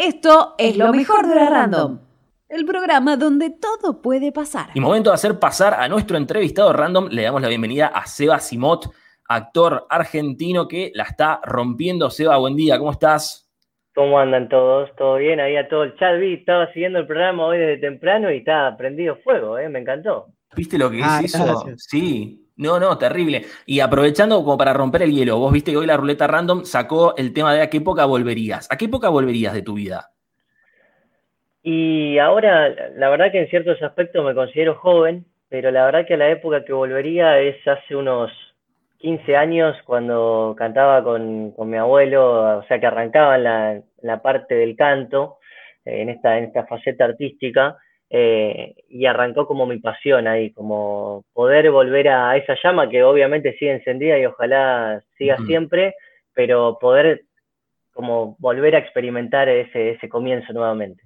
Esto es lo mejor de la Random, el programa donde todo puede pasar. Y momento de hacer pasar a nuestro entrevistado Random. Le damos la bienvenida a Seba Simot, actor argentino que la está rompiendo. Seba, buen día, ¿cómo estás? ¿Cómo andan todos? ¿Todo bien? Ahí a todo el chat, vi, estaba siguiendo el programa hoy desde temprano y está prendido fuego, me encantó. ¿Viste lo que es eso? Gracias. Sí. No, terrible. Y aprovechando como para romper el hielo, vos viste que hoy la ruleta random sacó el tema de a qué época volverías. ¿A qué época volverías de tu vida? Y ahora, la verdad que en ciertos aspectos me considero joven, pero la verdad que la época que volvería es hace unos 15 años cuando cantaba con mi abuelo, o sea que arrancaba en la parte del canto, en esta faceta artística. Y arrancó como mi pasión ahí, como poder volver a esa llama que obviamente sigue encendida y ojalá siga siempre, pero poder como volver a experimentar ese comienzo nuevamente.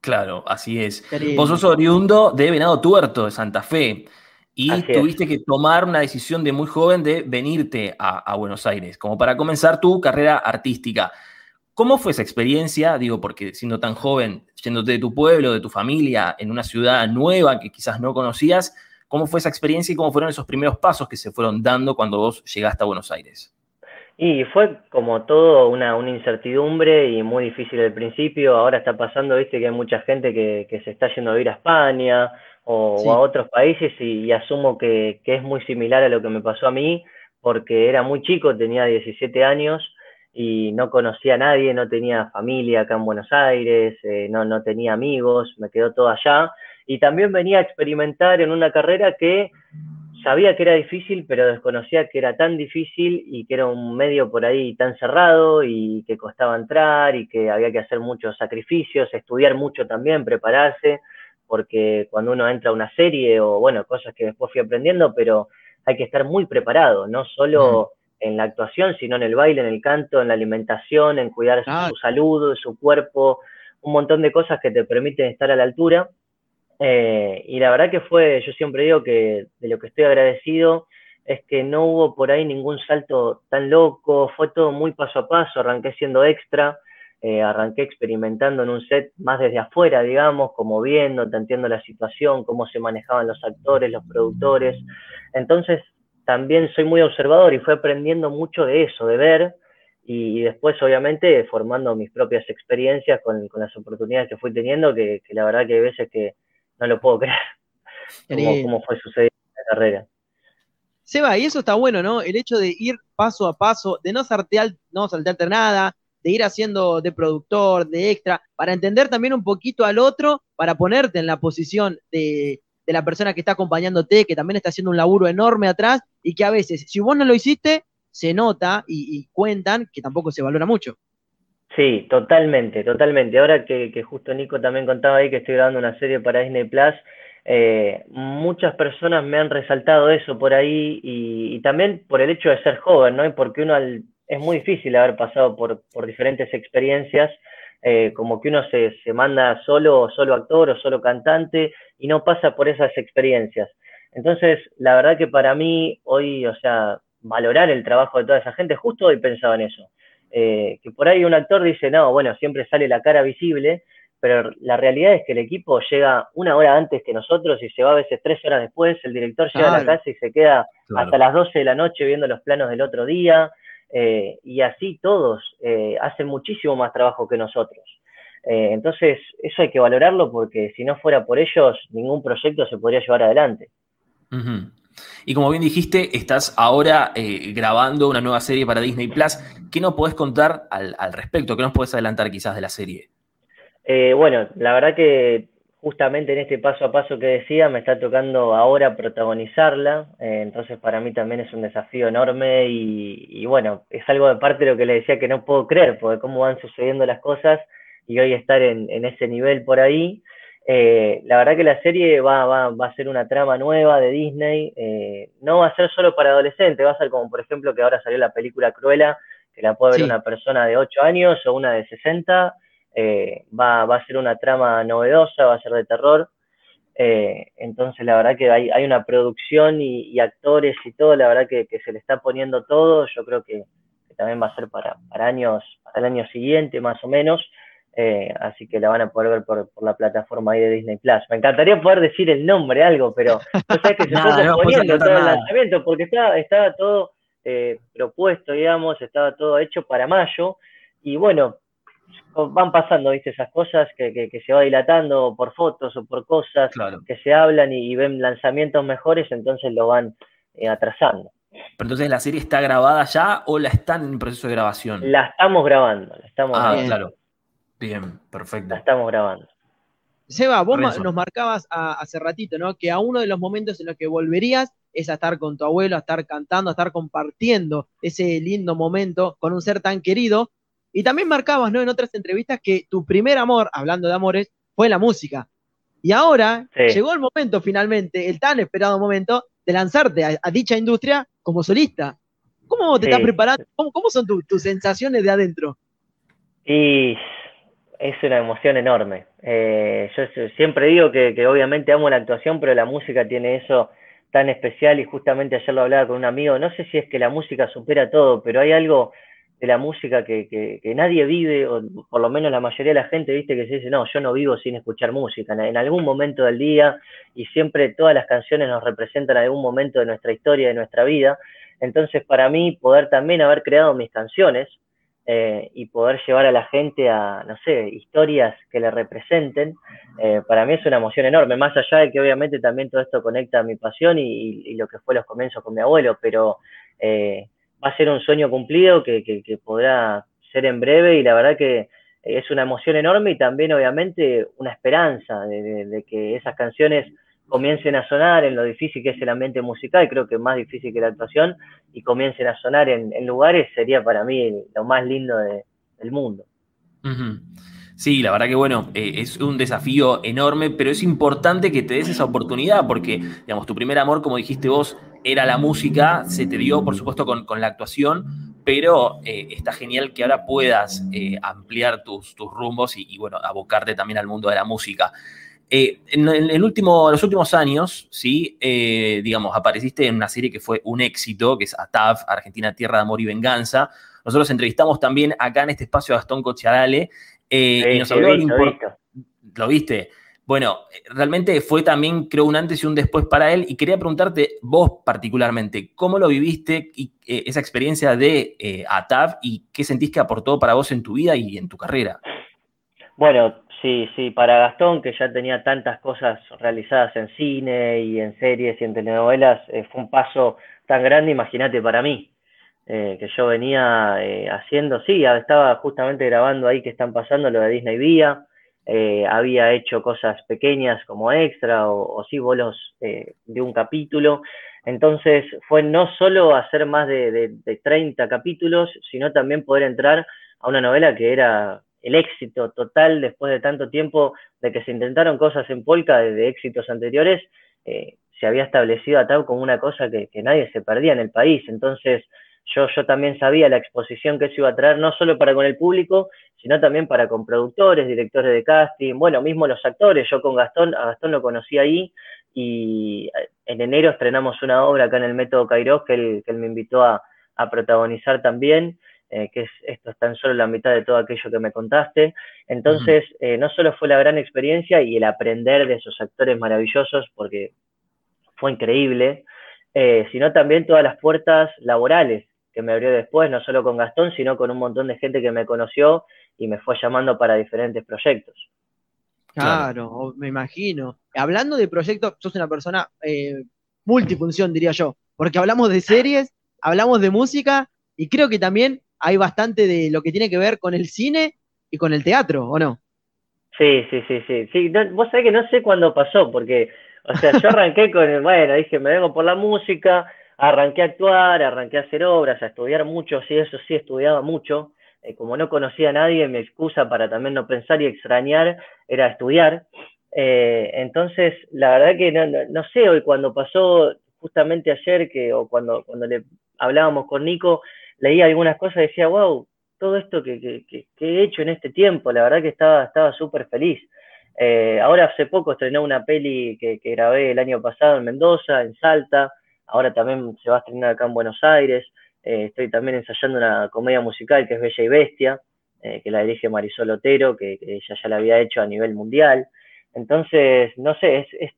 Claro, así es. Querido. Vos sos oriundo de Venado Tuerto, de Santa Fe, y así tuviste que tomar una decisión de muy joven de venirte a Buenos Aires, como para comenzar tu carrera artística. ¿Cómo fue esa experiencia? Digo, porque siendo tan joven, yéndote de tu pueblo, de tu familia, en una ciudad nueva que quizás no conocías, ¿cómo fue esa experiencia y cómo fueron esos primeros pasos que se fueron dando cuando vos llegaste a Buenos Aires? Y fue como todo una incertidumbre y muy difícil al principio. Ahora está pasando, viste, que hay mucha gente que se está yendo a vivir a España o a otros países y asumo que es muy similar a lo que me pasó a mí porque era muy chico, tenía 17 años, y no conocía a nadie, no tenía familia acá en Buenos Aires, no tenía amigos, me quedó todo allá. Y también venía a experimentar en una carrera que sabía que era difícil, pero desconocía que era tan difícil y que era un medio por ahí tan cerrado y que costaba entrar y que había que hacer muchos sacrificios, estudiar mucho también, prepararse, porque cuando uno entra a una serie o, bueno, cosas que después fui aprendiendo, pero hay que estar muy preparado, no solo en la actuación, sino en el baile, en el canto, en la alimentación, en cuidar su salud, su cuerpo, un montón de cosas que te permiten estar a la altura. Y la verdad que fue, yo siempre digo que de lo que estoy agradecido es que no hubo por ahí ningún salto tan loco, fue todo muy paso a paso, arranqué siendo extra, arranqué experimentando en un set más desde afuera, digamos, como viendo, tanteando la situación, cómo se manejaban los actores, los productores, entonces también soy muy observador y fui aprendiendo mucho de eso, de ver, y después obviamente formando mis propias experiencias con las oportunidades que fui teniendo, que la verdad que hay veces que no lo puedo creer, cómo fue sucediendo en la carrera. Seba, y eso está bueno, ¿no? El hecho de ir paso a paso, de no saltearte nada, de ir haciendo de productor, de extra, para entender también un poquito al otro, para ponerte en la posición de la persona que está acompañándote, que también está haciendo un laburo enorme atrás, y que a veces, si vos no lo hiciste, se nota y cuentan que tampoco se valora mucho. Sí, totalmente. Ahora que justo Nico también contaba ahí que estoy grabando una serie para Disney Plus, muchas personas me han resaltado eso por ahí, y también por el hecho de ser joven, ¿no? Y porque uno es muy difícil haber pasado por diferentes experiencias, como que uno se manda solo actor o solo cantante y no pasa por esas experiencias. Entonces, la verdad que para mí hoy, o sea, valorar el trabajo de toda esa gente, justo hoy pensaba en eso. Que por ahí un actor dice, no, bueno, siempre sale la cara visible, pero la realidad es que el equipo llega una hora antes que nosotros y se va a veces 3 horas después, el director llega a la casa y se queda hasta las 12 de la noche viendo los planos del otro día. Y así todos hacen muchísimo más trabajo que nosotros. Entonces, eso hay que valorarlo porque si no fuera por ellos, ningún proyecto se podría llevar adelante. Uh-huh. Y como bien dijiste, estás ahora grabando una nueva serie para Disney Plus. ¿Qué nos podés contar al respecto? ¿Qué nos podés adelantar quizás de la serie? Bueno, la verdad que justamente en este paso a paso que decía, me está tocando ahora protagonizarla, entonces para mí también es un desafío enorme y bueno, es algo de parte de lo que le decía que no puedo creer, porque cómo van sucediendo las cosas y hoy estar en ese nivel por ahí. La verdad que la serie va a ser una trama nueva de Disney, no va a ser solo para adolescentes, va a ser como por ejemplo que ahora salió la película Cruella, que la puede ver una persona de 8 años o una de 60, va a ser una trama novedosa, va a ser de terror, entonces la verdad que hay una producción y actores y todo, la verdad que se le está poniendo todo, yo creo que también va a ser para el año siguiente más o menos, Así que la van a poder ver por la plataforma ahí de Disney Plus. Me encantaría poder decir el nombre, algo, pero no sabes que se fue componiendo todo el lanzamiento, porque estaba todo propuesto, digamos, estaba todo hecho para mayo, y bueno, van pasando, ¿viste? Esas cosas que se va dilatando por fotos o por cosas, claro, que se hablan y ven lanzamientos mejores, entonces lo van atrasando. Pero entonces, ¿la serie está grabada ya o la están en proceso de grabación? La estamos grabando, la estamos grabando. Claro. Bien, perfecto. La estamos grabando. Seba, vos nos marcabas hace ratito, ¿no?, que a uno de los momentos en los que volverías es a estar con tu abuelo, a estar cantando, a estar compartiendo ese lindo momento con un ser tan querido. Y también marcabas, ¿no?, en otras entrevistas que tu primer amor, hablando de amores, fue la música. Y ahora llegó el momento finalmente, el tan esperado momento, de lanzarte a dicha industria como solista. ¿Cómo te estás preparando? ¿Cómo son tus sensaciones de adentro? Y es una emoción enorme. Yo siempre digo que obviamente amo la actuación, pero la música tiene eso tan especial, y justamente ayer lo hablaba con un amigo, no sé si es que la música supera todo, pero hay algo de la música que nadie vive, o por lo menos la mayoría de la gente, viste, que se dice, no, yo no vivo sin escuchar música, en algún momento del día, y siempre todas las canciones nos representan algún momento de nuestra historia, de nuestra vida. Entonces, para mí, poder también haber creado mis canciones, y poder llevar a la gente a, no sé, historias que le representen, para mí es una emoción enorme, más allá de que obviamente también todo esto conecta a mi pasión y lo que fue los comienzos con mi abuelo, pero va a ser un sueño cumplido que podrá ser en breve, y la verdad que es una emoción enorme, y también obviamente una esperanza de que esas canciones comiencen a sonar en lo difícil que es el ambiente musical, creo que más difícil que la actuación, y comiencen a sonar en lugares, sería para mí lo más lindo del mundo. Uh-huh. Sí, la verdad que bueno, es un desafío enorme, pero es importante que te des esa oportunidad, porque, digamos, tu primer amor, como dijiste vos, era la música, se te dio, por supuesto, con la actuación, pero está genial que ahora puedas ampliar tus rumbos y, bueno, abocarte también al mundo de la música. En los últimos años, ¿sí?, digamos, apareciste en una serie que fue un éxito, que es ATAV, Argentina, Tierra de Amor y Venganza. Nosotros entrevistamos también acá en este espacio a Gastón Cochiarale, y nos habló de ¿Lo viste? Bueno, realmente fue también, creo, un antes y un después para él, y quería preguntarte vos particularmente, ¿cómo lo viviste esa experiencia de ATAV, y qué sentís que aportó para vos en tu vida y en tu carrera? Bueno, sí, para Gastón, que ya tenía tantas cosas realizadas en cine y en series y en telenovelas, fue un paso tan grande, imagínate, para mí. Que yo venía haciendo, sí, estaba justamente grabando ahí que están pasando lo de Disney Vía, había hecho cosas pequeñas como extra o sí, bolos de un capítulo, entonces fue no solo hacer más de 30 capítulos, sino también poder entrar a una novela que era el éxito total después de tanto tiempo de que se intentaron cosas en Polka de éxitos anteriores, se había establecido ATAV como una cosa que nadie se perdía en el país, entonces Yo también sabía la exposición que eso iba a traer, no solo para con el público, sino también para con productores, directores de casting, bueno, mismo los actores. Yo con Gastón, a Gastón lo conocí ahí, y en enero estrenamos una obra acá en el Método Cairo que él me invitó a protagonizar también, que es Esto es tan solo la mitad de todo aquello que me contaste. Entonces, no solo fue la gran experiencia y el aprender de esos actores maravillosos, porque fue increíble, sino también todas las puertas laborales que me abrió después, no solo con Gastón, sino con un montón de gente que me conoció y me fue llamando para diferentes proyectos. Claro, me imagino. Hablando de proyectos, sos una persona multifunción, diría yo, porque hablamos de series, hablamos de música, y creo que también hay bastante de lo que tiene que ver con el cine y con el teatro, ¿o no? Sí. No, vos sabés que no sé cuándo pasó, porque, o sea, yo arranqué dije, me vengo por la música. Arranqué a actuar, arranqué a hacer obras, a estudiar mucho, sí, eso sí, estudiaba mucho. Como no conocía a nadie, mi excusa para también no pensar y extrañar era estudiar. Entonces, la verdad que no sé, hoy cuando pasó, justamente ayer, cuando le hablábamos con Nico, leía algunas cosas y decía, wow, todo esto que he hecho en este tiempo, la verdad que estaba súper feliz. Ahora hace poco estrenó una peli que grabé el año pasado en Mendoza, en Salta. Ahora también se va a estrenar acá en Buenos Aires. Estoy también ensayando una comedia musical que es Bella y Bestia, que la dirige Marisol Otero, que ella ya la había hecho a nivel mundial. Entonces, no sé, es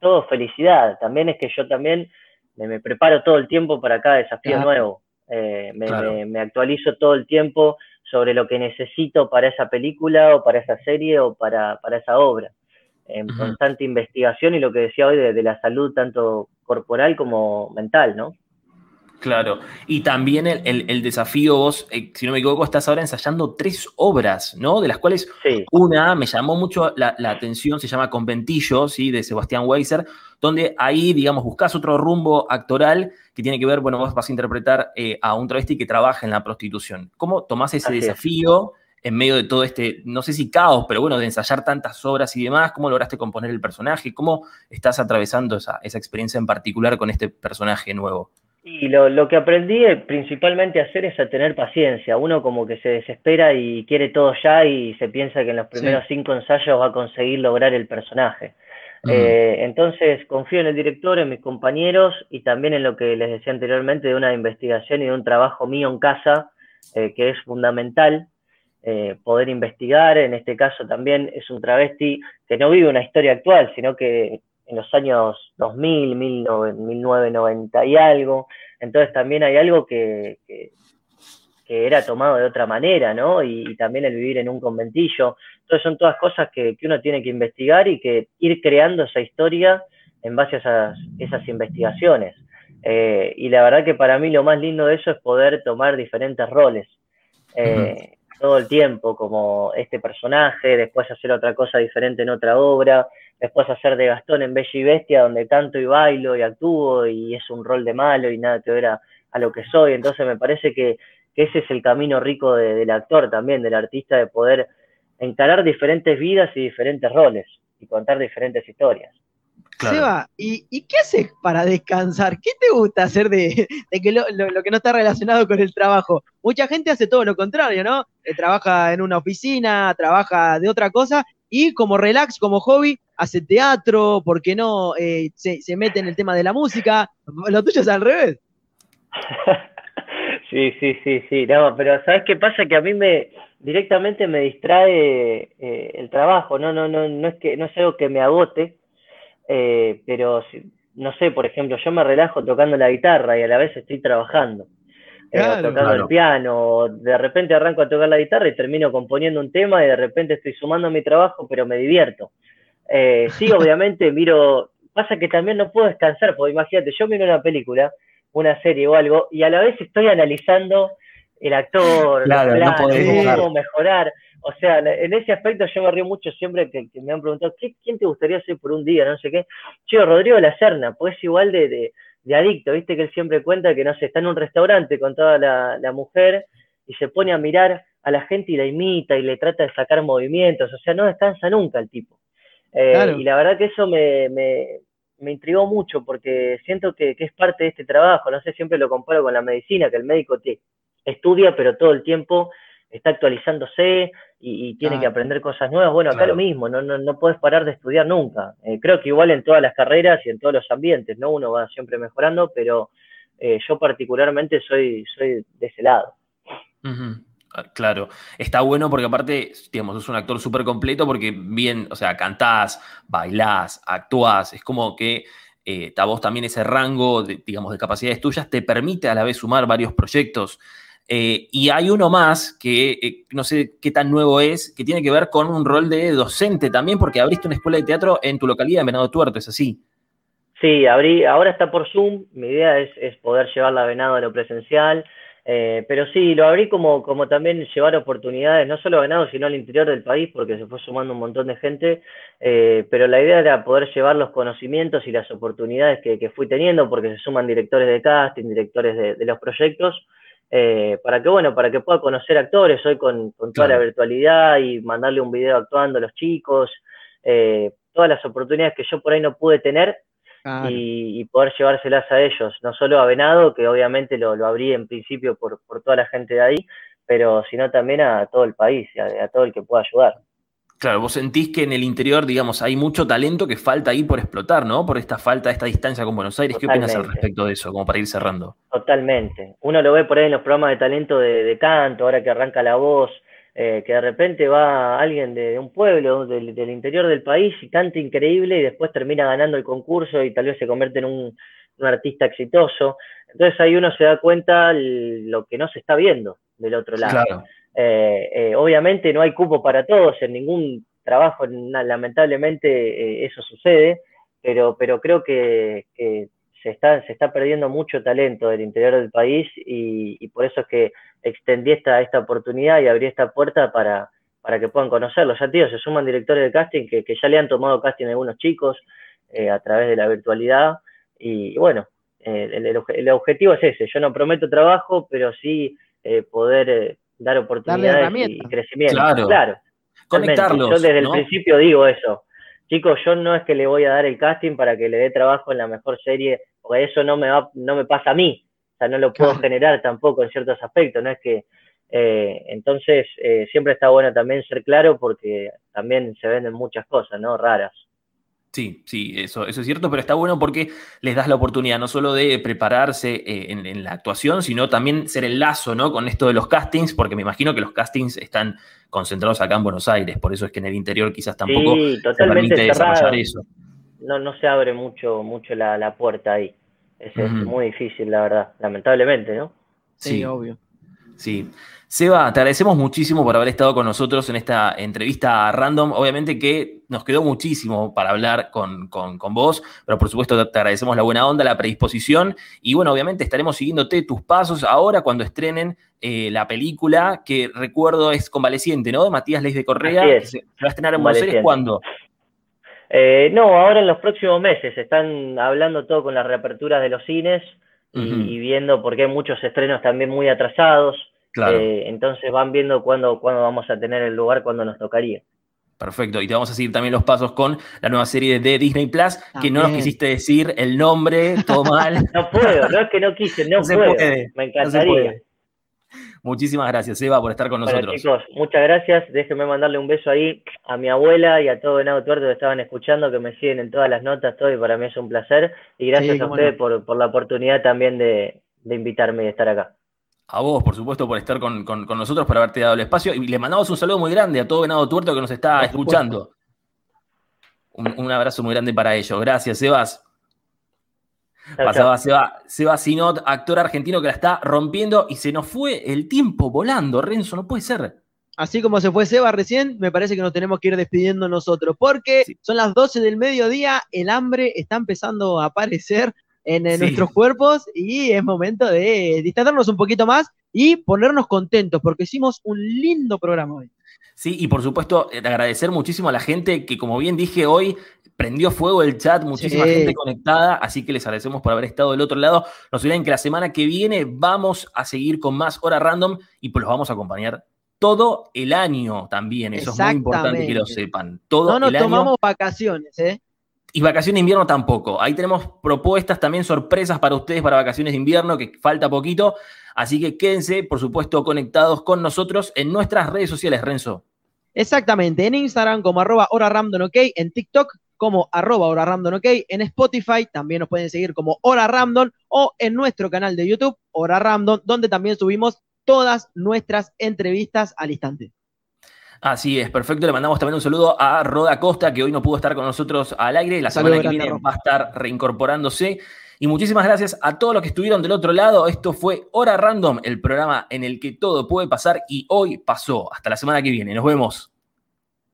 todo felicidad. También es que yo también me preparo todo el tiempo para cada desafío nuevo. Me actualizo todo el tiempo sobre lo que necesito para esa película o para esa serie o para esa obra. En constante investigación y lo que decía hoy de la salud tanto corporal como mental, ¿no? Claro, y también el desafío, vos, si no me equivoco, estás ahora ensayando 3 obras, ¿no? De las cuales una me llamó mucho la atención, se llama Conventillo, ¿sí? De Sebastián Weiser, donde ahí, digamos, buscás otro rumbo actoral que tiene que ver, bueno, vos vas a interpretar a un travesti que trabaja en la prostitución. ¿Cómo tomás ese desafío en medio de todo este, no sé si caos, pero bueno, de ensayar tantas obras y demás? ¿Cómo lograste componer el personaje? ¿Cómo estás atravesando esa experiencia en particular con este personaje nuevo? Y lo que aprendí principalmente a hacer es a tener paciencia. Uno como que se desespera y quiere todo ya y se piensa que en los primeros 5 ensayos va a conseguir lograr el personaje. Entonces confío en el director, en mis compañeros y también en lo que les decía anteriormente de una investigación y de un trabajo mío en casa, que es fundamental poder investigar. En este caso también es un travesti que no vive una historia actual, sino que en los años 2000, 1990 y algo, entonces también hay algo que era tomado de otra manera, ¿no? Y también el vivir en un conventillo, entonces son todas cosas que uno tiene que investigar y que ir creando esa historia en base a esas investigaciones. Y la verdad que para mí lo más lindo de eso es poder tomar diferentes roles, todo el tiempo, como este personaje, después hacer otra cosa diferente en otra obra, después hacer de Gastón en Bella y Bestia, donde canto y bailo y actúo, y es un rol de malo y nada que ver a lo que soy. Entonces me parece que ese es el camino rico del actor también, del artista, de poder encarar diferentes vidas y diferentes roles, y contar diferentes historias. Claro. Seba, ¿y qué haces para descansar? ¿Qué te gusta hacer de que lo que no está relacionado con el trabajo? Mucha gente hace todo lo contrario, ¿no? Trabaja en una oficina, trabaja de otra cosa, y como relax, como hobby, hace teatro, ¿por qué no? Se mete en el tema de la música. ¿Lo tuyo es al revés? Sí. No, pero ¿sabés qué pasa? Que a mí directamente me distrae el trabajo. No es que no es algo que me agote. Pero, no sé, por ejemplo, yo me relajo tocando la guitarra y a la vez estoy trabajando, tocando el piano, de repente arranco a tocar la guitarra y termino componiendo un tema y de repente estoy sumando a mi trabajo, pero me divierto. Sí, obviamente, pasa que también no puedo descansar, porque imagínate, yo miro una película, una serie o algo, y a la vez estoy analizando el actor, cómo mejorar. O sea, en ese aspecto yo me río mucho siempre que me han preguntado ¿quién te gustaría ser por un día? No sé qué. Che, Rodrigo de la Serna, pues es igual de adicto, viste que él siempre cuenta que, no sé, está en un restaurante con toda la mujer y se pone a mirar a la gente y la imita y le trata de sacar movimientos. O sea, no descansa nunca el tipo. Y la verdad que eso me intrigó mucho porque siento que es parte de este trabajo. No sé, siempre lo comparo con la medicina, que el médico te estudia, pero todo el tiempo está actualizándose y tiene que aprender cosas nuevas. Bueno, acá lo mismo, no puedes parar de estudiar nunca. Creo que igual en todas las carreras y en todos los ambientes, ¿no? Uno va siempre mejorando, pero yo particularmente soy de ese lado. Uh-huh. Claro, está bueno porque aparte, digamos, sos un actor súper completo porque bien, o sea, cantás, bailás, actuás, es como que a vos también ese rango, de capacidades tuyas te permite a la vez sumar varios proyectos. Y hay uno más que no sé qué tan nuevo es, que tiene que ver con un rol de docente también, porque abriste una escuela de teatro en tu localidad, en Venado Tuerto, ¿es así? Sí, abrí, ahora está por Zoom, mi idea es poder llevarla a Venado a lo presencial, pero sí, lo abrí como también llevar oportunidades, no solo a Venado, sino al interior del país, porque se fue sumando un montón de gente, pero la idea era poder llevar los conocimientos y las oportunidades que fui teniendo, porque se suman directores de casting, directores de los proyectos, para que pueda conocer actores hoy con toda la virtualidad y mandarle un video actuando a los chicos, todas las oportunidades que yo por ahí no pude tener y poder llevárselas a ellos, no solo a Venado, que obviamente lo abrí en principio por toda la gente de ahí, pero sino también a todo el país, a todo el que pueda ayudar. Claro, vos sentís que en el interior, digamos, hay mucho talento que falta ahí por explotar, ¿no? Por esta falta, esta distancia con Buenos Aires. Totalmente. ¿Qué opinas al respecto de eso, como para ir cerrando? Totalmente. Uno lo ve por ahí en los programas de talento de canto, ahora que arranca La Voz, que de repente va alguien de un pueblo, del interior del país, y canta increíble y después termina ganando el concurso y tal vez se convierte en un artista exitoso. Entonces ahí uno se da cuenta lo que no se está viendo del otro lado. Claro. Obviamente no hay cupo para todos, en ningún trabajo, lamentablemente eso sucede, pero creo que se está perdiendo mucho talento del interior del país y por eso es que extendí esta oportunidad y abrí esta puerta para que puedan conocerlos. Ya, tío, se suman directores de casting que ya le han tomado casting a algunos chicos a través de la virtualidad y bueno, el objetivo es ese. Yo no prometo trabajo, pero sí poder dar oportunidades y crecimiento. Claro. Conectarlos. Yo desde el principio digo eso. Chicos, yo no es que le voy a dar el casting para que le dé trabajo en la mejor serie, porque eso no me pasa a mí, o sea, no lo puedo generar tampoco en ciertos aspectos, no es que, entonces, siempre está bueno también ser claro porque también se venden muchas cosas, ¿no? Raras. Sí, eso es cierto, pero está bueno porque les das la oportunidad no solo de prepararse en la actuación, sino también ser el lazo, ¿no? Con esto de los castings, porque me imagino que los castings están concentrados acá en Buenos Aires, por eso es que en el interior quizás tampoco se permite desarrollar eso. No se abre mucho la puerta ahí. Es muy difícil, la verdad, lamentablemente, ¿no? Sí, obvio. Sí. Seba, te agradecemos muchísimo por haber estado con nosotros en esta entrevista random. Obviamente que nos quedó muchísimo para hablar con vos, pero por supuesto te agradecemos la buena onda, la predisposición y bueno, obviamente estaremos siguiéndote tus pasos ahora cuando estrenen la película, que recuerdo es Convaleciente, ¿no? De Matías Leis de Correa. Que se va a estrenar en Buenos Aires, ¿cuándo? No, ahora en los próximos meses. Están hablando todo con las reaperturas de los cines y viendo porque hay muchos estrenos también muy atrasados. Claro. Entonces van viendo cuándo vamos a tener el lugar, cuándo nos tocaría. Perfecto, y te vamos a seguir también los pasos con la nueva serie de Disney Plus, que no nos quisiste decir el nombre, todo mal. No puedo, no es que no quise, no puedo. Me encantaría. No. Muchísimas gracias, Seba, por estar con nosotros. Chicos, muchas gracias. Déjenme mandarle un beso ahí a mi abuela y a todo Venado Tuerto que estaban escuchando, que me siguen en todas las notas, todo, y para mí es un placer. Y gracias a ustedes por la oportunidad también de invitarme y de estar acá. A vos, por supuesto, por estar con nosotros, por haberte dado el espacio. Y le mandamos un saludo muy grande a todo Venado Tuerto que nos está escuchando. Un abrazo muy grande para ellos. Gracias, Sebas. Chau, pasaba chau. Seba Simot, actor argentino que la está rompiendo y se nos fue el tiempo volando. Renzo, no puede ser. Así como se fue Seba recién, me parece que nos tenemos que ir despidiendo nosotros porque son las 12 del mediodía, el hambre está empezando a aparecer en nuestros cuerpos y es momento de distraernos un poquito más y ponernos contentos porque hicimos un lindo programa hoy. Sí, y por supuesto agradecer muchísimo a la gente que, como bien dije hoy, prendió fuego el chat, muchísima gente conectada, así que les agradecemos por haber estado del otro lado. No se olviden que la semana que viene vamos a seguir con más Hora Random y pues los vamos a acompañar todo el año también, eso es muy importante que lo sepan. Todo el año. No nos tomamos vacaciones, Y vacaciones de invierno tampoco. Ahí tenemos propuestas también, sorpresas para ustedes para vacaciones de invierno, que falta poquito. Así que quédense, por supuesto, conectados con nosotros en nuestras redes sociales, Renzo. Exactamente, en Instagram como @horarandomok, en TikTok como @horarandomok, en Spotify también nos pueden seguir como Hora Random o en nuestro canal de YouTube, Hora Random, donde también subimos todas nuestras entrevistas al instante. Así es, perfecto. Le mandamos también un saludo a Roda Costa, que hoy no pudo estar con nosotros al aire. La semana que viene va a estar reincorporándose. Y muchísimas gracias a todos los que estuvieron del otro lado. Esto fue Hora Random, el programa en el que todo puede pasar y hoy pasó. Hasta la semana que viene. Nos vemos.